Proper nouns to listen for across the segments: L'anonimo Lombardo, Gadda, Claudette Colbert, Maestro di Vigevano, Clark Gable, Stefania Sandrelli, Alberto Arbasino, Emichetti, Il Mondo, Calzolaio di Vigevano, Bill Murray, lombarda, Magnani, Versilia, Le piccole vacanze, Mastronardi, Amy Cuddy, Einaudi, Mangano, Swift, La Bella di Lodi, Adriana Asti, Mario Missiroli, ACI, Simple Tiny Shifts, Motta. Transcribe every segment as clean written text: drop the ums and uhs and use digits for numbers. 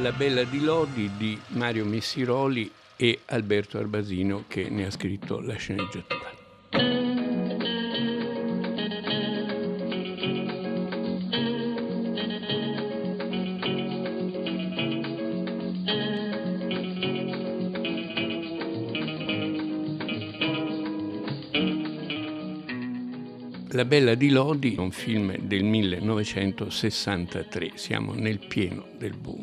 La Bella di Lodi di Mario Missiroli e Alberto Arbasino, che ne ha scritto la sceneggiatura. La Bella di Lodi è un film del 1963, siamo nel pieno del boom.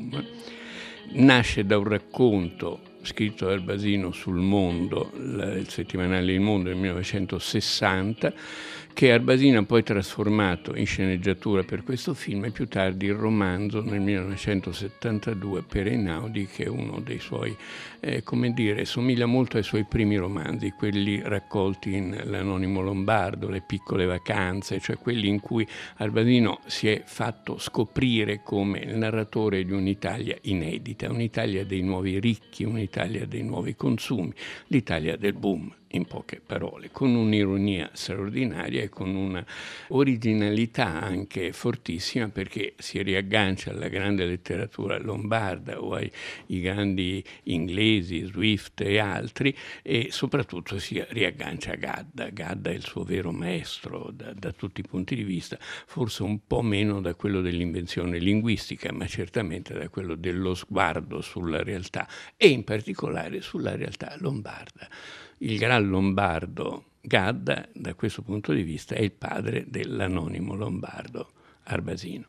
Nasce da un racconto scritto da Arbasino sul Mondo, il settimanale Il Mondo del 1960, che Arbasino ha poi trasformato in sceneggiatura per questo film e più tardi il romanzo nel 1972 per Einaudi, che è uno dei suoi, somiglia molto ai suoi primi romanzi, quelli raccolti in L'anonimo Lombardo, Le piccole vacanze, cioè quelli in cui Arbasino si è fatto scoprire come il narratore di un'Italia inedita, un'Italia dei nuovi ricchi, un'Italia dei nuovi consumi, l'Italia del boom, in poche parole, con un'ironia straordinaria e con una originalità anche fortissima, perché si riaggancia alla grande letteratura lombarda o ai grandi inglesi, Swift e altri, e soprattutto si riaggancia a Gadda. Gadda è il suo vero maestro da tutti i punti di vista, forse un po' meno da quello dell'invenzione linguistica, ma certamente da quello dello sguardo sulla realtà e in particolare sulla realtà lombarda. Il gran lombardo Gadda, da questo punto di vista, è il padre dell'anonimo lombardo Arbasino.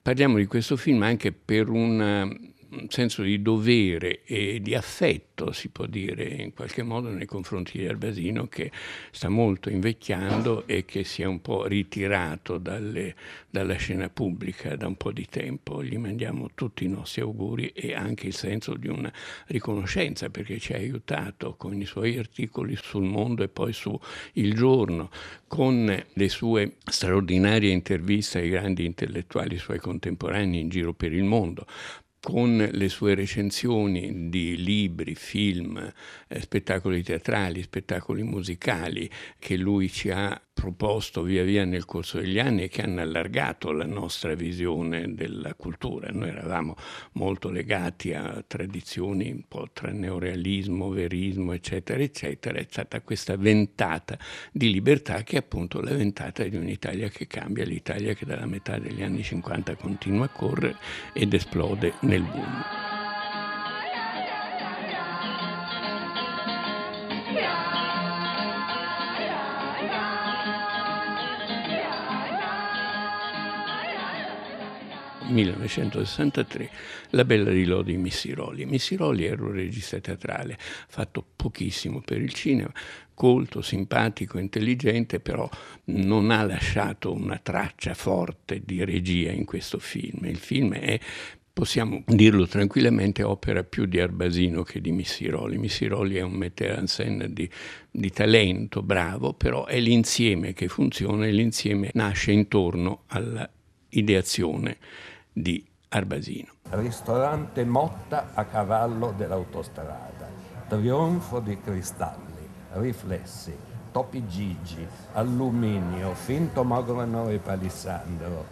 Parliamo di questo film anche per un senso di dovere e di affetto, si può dire in qualche modo, nei confronti di Arbasino, che sta molto invecchiando e che si è un po' ritirato dalla scena pubblica da un po' di tempo. Gli mandiamo tutti i nostri auguri e anche il senso di una riconoscenza, perché ci ha aiutato con i suoi articoli sul Mondo e poi su Il Giorno, con le sue straordinarie interviste ai grandi intellettuali suoi contemporanei in giro per il mondo, con le sue recensioni di libri, film, spettacoli teatrali, spettacoli musicali che lui ci ha proposto via via nel corso degli anni e che hanno allargato la nostra visione della cultura. Noi eravamo molto legati a tradizioni un po' tra neorealismo, verismo, eccetera, eccetera. È stata questa ventata di libertà che è appunto la ventata di un'Italia che cambia, l'Italia che dalla metà degli anni 50 continua a correre ed esplode nel boom. (1963) La Bella di Lodi di Missiroli. Missiroli era un regista teatrale, fatto pochissimo per il cinema, colto, simpatico, intelligente, però non ha lasciato una traccia forte di regia in questo film. Il film è, possiamo dirlo tranquillamente, opera più di Arbasino che di Missiroli. Missiroli è un metteur en scène di talento, bravo, però è l'insieme che funziona e l'insieme nasce intorno alla ideazione di Arbasino. Ristorante Motta a cavallo dell'autostrada, trionfo di cristalli, riflessi, topi gigi, alluminio, fin tomograno e palissandro,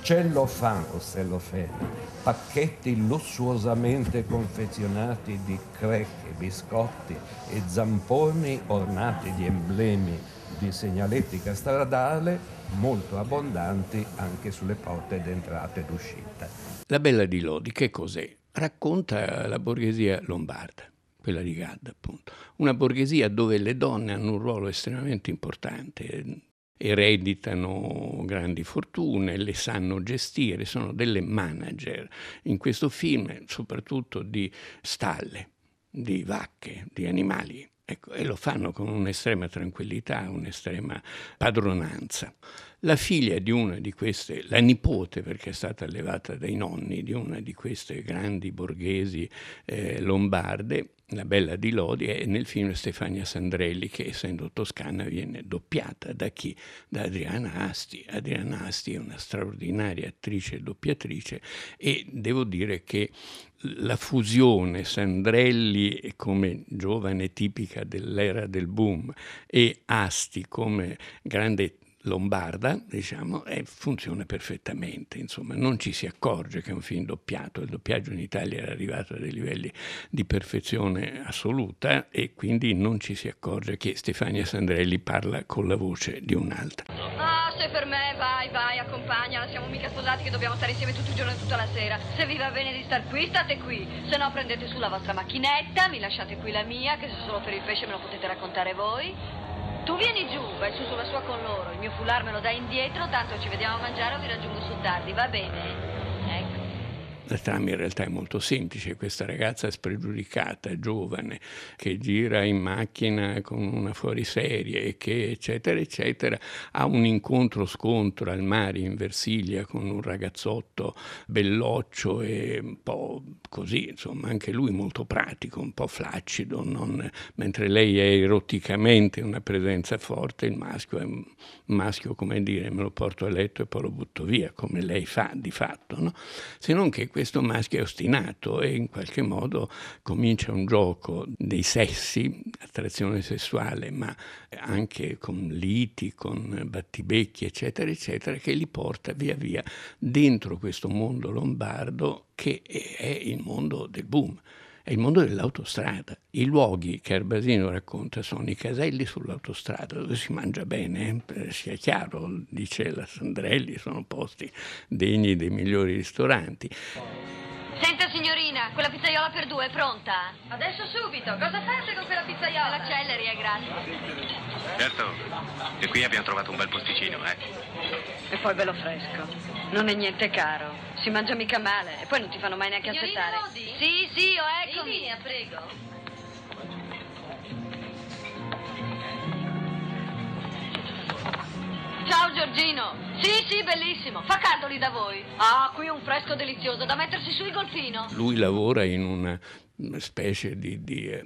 cellofan o cellofene, pacchetti lussuosamente confezionati di creche, biscotti e zamponi ornati di emblemi di segnaletica stradale, molto abbondanti anche sulle porte d'entrata ed uscita. La Bella di Lodi che cos'è? Racconta la borghesia lombarda, quella di Gadda appunto, una borghesia dove le donne hanno un ruolo estremamente importante, ereditano grandi fortune, le sanno gestire, sono delle manager in questo film, soprattutto di stalle, di vacche, di animali. Ecco, e lo fanno con un'estrema tranquillità, un'estrema padronanza. La figlia di una di queste, la nipote perché è stata allevata dai nonni, di una di queste grandi borghesi lombarde, La Bella di Lodi, è nel film Stefania Sandrelli, che essendo toscana viene doppiata da chi? Da Adriana Asti. Adriana Asti è una straordinaria attrice e doppiatrice e devo dire che la fusione Sandrelli come giovane tipica dell'era del boom e Asti come grande lombarda, diciamo, e funziona perfettamente, insomma, non ci si accorge che è un film doppiato. Il doppiaggio in Italia era arrivato a dei livelli di perfezione assoluta e quindi non ci si accorge che Stefania Sandrelli parla con la voce di un'altra. Ah, se per me vai, accompagnala, siamo mica sposati che dobbiamo stare insieme tutto il giorno e tutta la sera. Se vi va bene di star qui, state qui, se no prendete su la vostra macchinetta, mi lasciate qui la mia, che se solo per il pesce me lo potete raccontare voi. Tu vieni giù, vai su sulla sua con loro, il mio foulard me lo dai indietro, tanto ci vediamo a mangiare o vi raggiungo su tardi, va bene? Ecco. La trama in realtà è molto semplice, questa ragazza spregiudicata, giovane, che gira in macchina con una fuoriserie, che eccetera eccetera, ha un incontro-scontro al mare in Versilia con un ragazzotto belloccio e un po' così, insomma, anche lui molto pratico, un po' flaccido, mentre lei è eroticamente una presenza forte, il maschio è un maschio, come dire, me lo porto a letto e poi lo butto via, come lei fa di fatto, no? Se non che questo maschio è ostinato e in qualche modo comincia un gioco dei sessi, attrazione sessuale, ma anche con liti, con battibecchi, eccetera, eccetera, che li porta via via dentro questo mondo lombardo che è il mondo del boom. È il mondo dell'autostrada. I luoghi che Arbasino racconta sono i caselli sull'autostrada, dove si mangia bene, sia chiaro, dice la Sandrelli, sono posti degni dei migliori ristoranti. Senta signorina, quella pizzaiola per due è pronta? Adesso subito, cosa fate con quella pizzaiola? La celeri, grazie. Certo, e qui abbiamo trovato un bel posticino, eh. E poi bello fresco, non è niente caro, si mangia mica male e poi non ti fanno mai neanche aspettare. Sì, io eccomi. In linea, prego. Ciao Giorgino, sì, bellissimo, fa caldo lì da voi? Ah, qui è un fresco delizioso, da mettersi sul golfino. Lui lavora in una specie di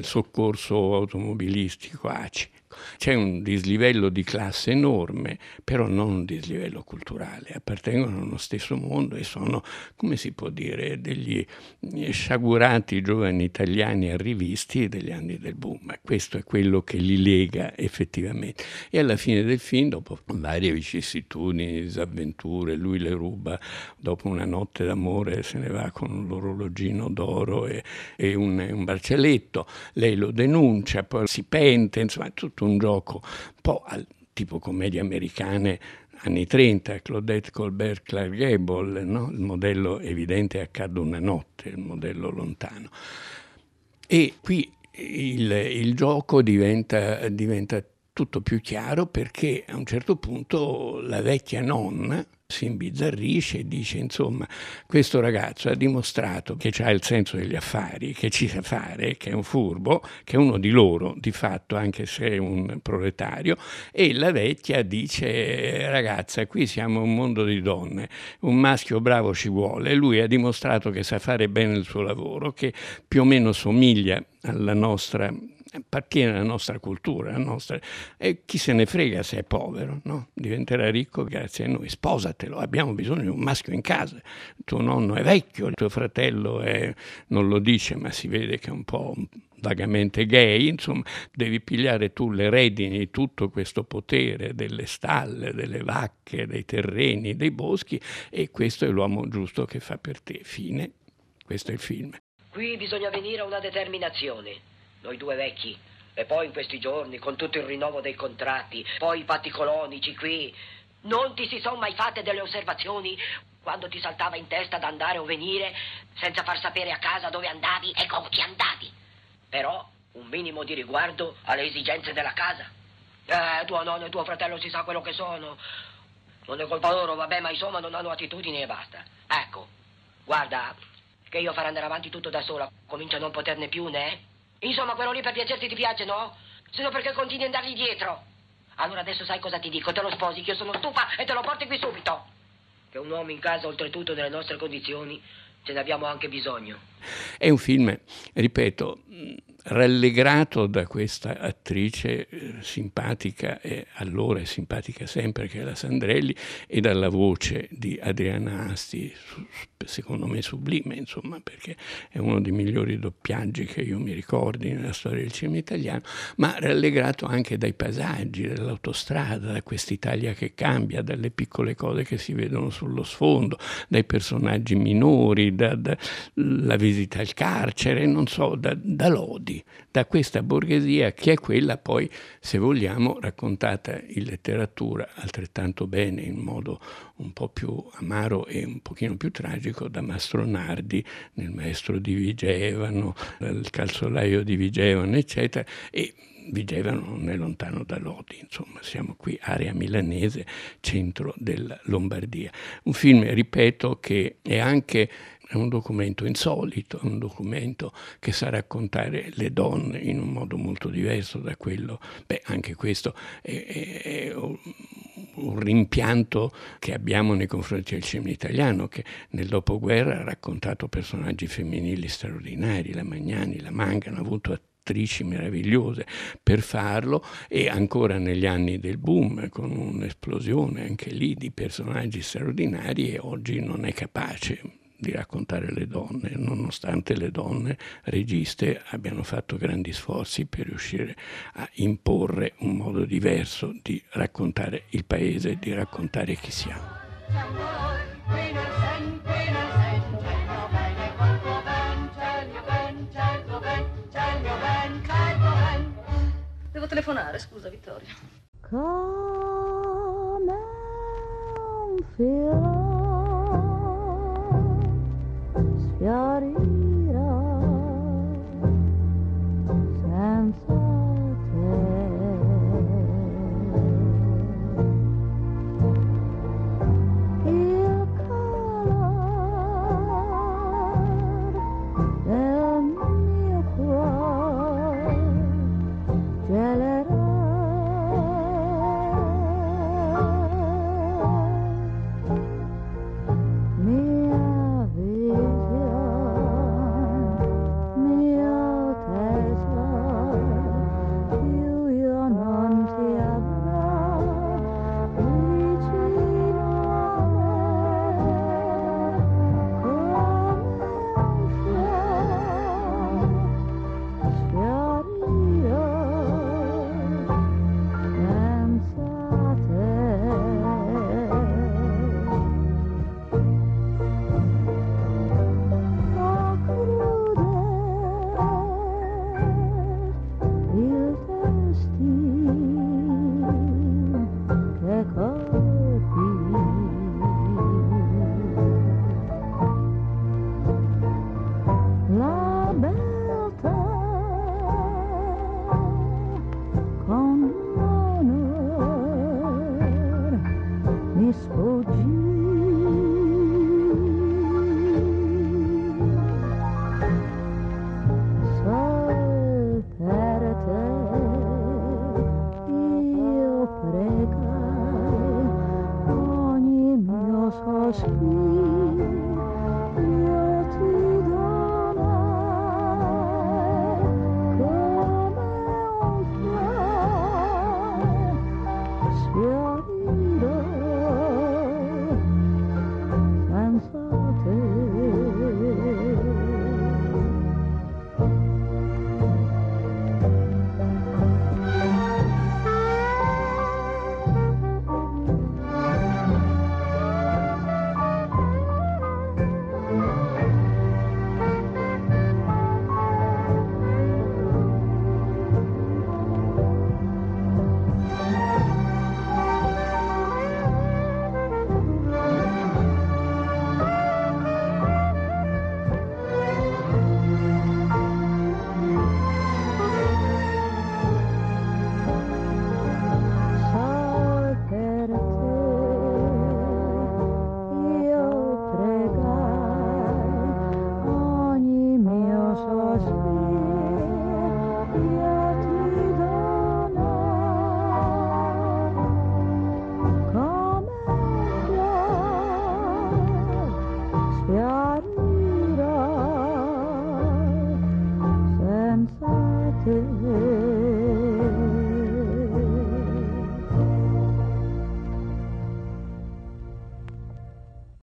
soccorso automobilistico ACI. C'è un dislivello di classe enorme, però non un dislivello culturale, appartengono allo stesso mondo e sono, come si può dire, degli sciagurati giovani italiani arrivisti degli anni del boom, ma questo è quello che li lega effettivamente. E alla fine del film, dopo varie vicissitudini, disavventure, lui le ruba, dopo una notte d'amore se ne va con l'orologino d'oro e un braccialetto, lei lo denuncia, poi si pente, insomma, tutto un gioco un po' al tipo commedie americane anni 30, Claudette Colbert, Clark Gable, no? Il modello evidente Accade una notte, il modello lontano. E qui il gioco diventa tutto più chiaro, perché a un certo punto la vecchia nonna si imbizzarrisce e dice, insomma, questo ragazzo ha dimostrato che ha il senso degli affari, che ci sa fare, che è un furbo, che è uno di loro di fatto, anche se è un proletario. E la vecchia dice, ragazza, qui siamo un mondo di donne, un maschio bravo ci vuole, lui ha dimostrato che sa fare bene il suo lavoro, che più o meno somiglia alla nostra, appartiene alla nostra cultura, alla nostra, e chi se ne frega se è povero, no? Diventerà ricco grazie a noi, sposatelo, abbiamo bisogno di un maschio in casa, tuo nonno è vecchio, tuo fratello è, non lo dice ma si vede che è un po' vagamente gay, insomma, devi pigliare tu le redini di tutto questo potere delle stalle, delle vacche, dei terreni, dei boschi, e questo è l'uomo giusto che fa per te, fine, questo è il film. Qui bisogna venire a una determinazione. Noi due vecchi, e poi in questi giorni, con tutto il rinnovo dei contratti, poi i patti colonici qui, non ti si sono mai fatte delle osservazioni quando ti saltava in testa ad andare o venire senza far sapere a casa dove andavi e con chi andavi? Però un minimo di riguardo alle esigenze della casa. Tuo nonno e tuo fratello si sa quello che sono, non è colpa loro, vabbè, ma insomma non hanno attitudini e basta. Ecco, guarda, che io farò andare avanti tutto da sola, comincio a non poterne più, né? Insomma, quello lì per piacerti ti piace, no? Se no perché continui ad andargli dietro? Allora adesso sai cosa ti dico, te lo sposi, che io sono stufa, e te lo porti qui subito. Che un uomo in casa, oltretutto, nelle nostre condizioni, ce ne abbiamo anche bisogno. È un film, ripeto, rallegrato da questa attrice simpatica, e allora è simpatica sempre, che è la Sandrelli, e dalla voce di Adriana Asti, secondo me sublime, insomma, perché è uno dei migliori doppiaggi che io mi ricordi nella storia del cinema italiano, ma rallegrato anche dai paesaggi, dall'autostrada, da quest'Italia che cambia, dalle piccole cose che si vedono sullo sfondo, dai personaggi minori, dalla visita al carcere, non so, da Lodi, da questa borghesia che è quella poi, se vogliamo, raccontata in letteratura altrettanto bene, in modo un po' più amaro e un pochino più tragico, da Mastronardi nel Maestro di Vigevano, nel Calzolaio di Vigevano, eccetera. E Vigevano non è lontano da Lodi, insomma, siamo qui, area milanese, centro della Lombardia. Un film, ripeto, che è anche un documento insolito, un documento che sa raccontare le donne in un modo molto diverso da quello, anche questo è un rimpianto che abbiamo nei confronti del cinema italiano, che nel dopoguerra ha raccontato personaggi femminili straordinari, la Magnani, la Mangano, ha avuto attrici meravigliose per farlo, e ancora negli anni del boom, con un'esplosione anche lì di personaggi straordinari, e oggi non è capace di raccontare le donne, nonostante le donne registe abbiano fatto grandi sforzi per riuscire a imporre un modo diverso di raccontare il paese, di raccontare chi siamo. Devo telefonare, scusa Vittorio. Come un fiore fiorirà senza te, il calore del mio cuore gelerà. Thank you.